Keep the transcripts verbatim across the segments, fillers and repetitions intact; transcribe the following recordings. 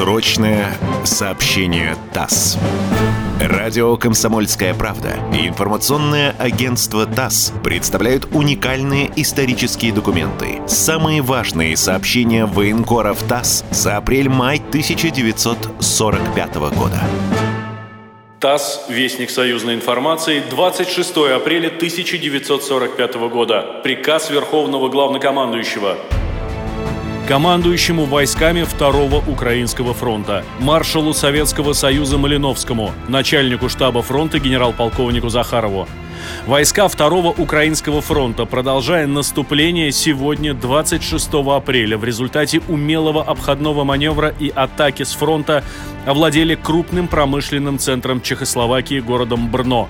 Срочное сообщение ТАСС. Радио «Комсомольская правда» и информационное агентство ТАСС представляют уникальные исторические документы. Самые важные сообщения военкоров ТАСС за апрель-май тысяча девятьсот сорок пятого года. ТАСС, Вестник союзной информации, двадцать шестого апреля тысяча девятьсот сорок пятого года. Приказ Верховного главнокомандующего. Командующему войсками второго Украинского фронта, маршалу Советского Союза Малиновскому, начальнику штаба фронта генерал-полковнику Захарову. Войска второго Украинского фронта, продолжая наступление сегодня, двадцать шестого апреля, в результате умелого обходного маневра и атаки с фронта, овладели крупным промышленным центром Чехословакии городом Брно,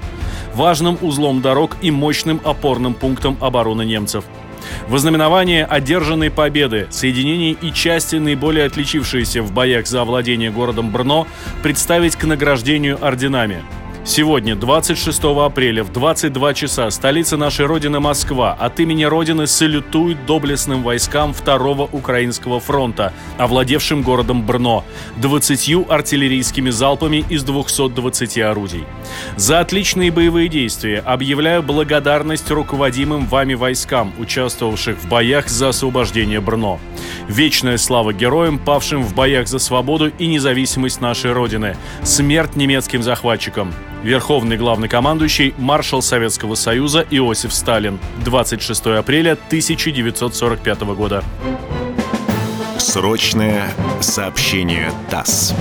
важным узлом дорог и мощным опорным пунктом обороны немцев. Во знаменование одержанной победы, соединений и части, наиболее отличившиеся в боях за овладение городом Брно, представить к награждению орденами. Сегодня, двадцать шестого апреля, в двадцать два часа, столица нашей Родины Москва от имени Родины салютует доблестным войскам второго Украинского фронта, овладевшим городом Брно, двадцатью артиллерийскими залпами из двухсот двадцати орудий. За отличные боевые действия объявляю благодарность руководимым вами войскам, участвовавших в боях за освобождение Брно. Вечная слава героям, павшим в боях за свободу и независимость нашей Родины. Смерть немецким захватчикам. Верховный главнокомандующий, маршал Советского Союза Иосиф Сталин. двадцать шестого апреля тысяча девятьсот сорок пятого года. Срочное сообщение ТАСС.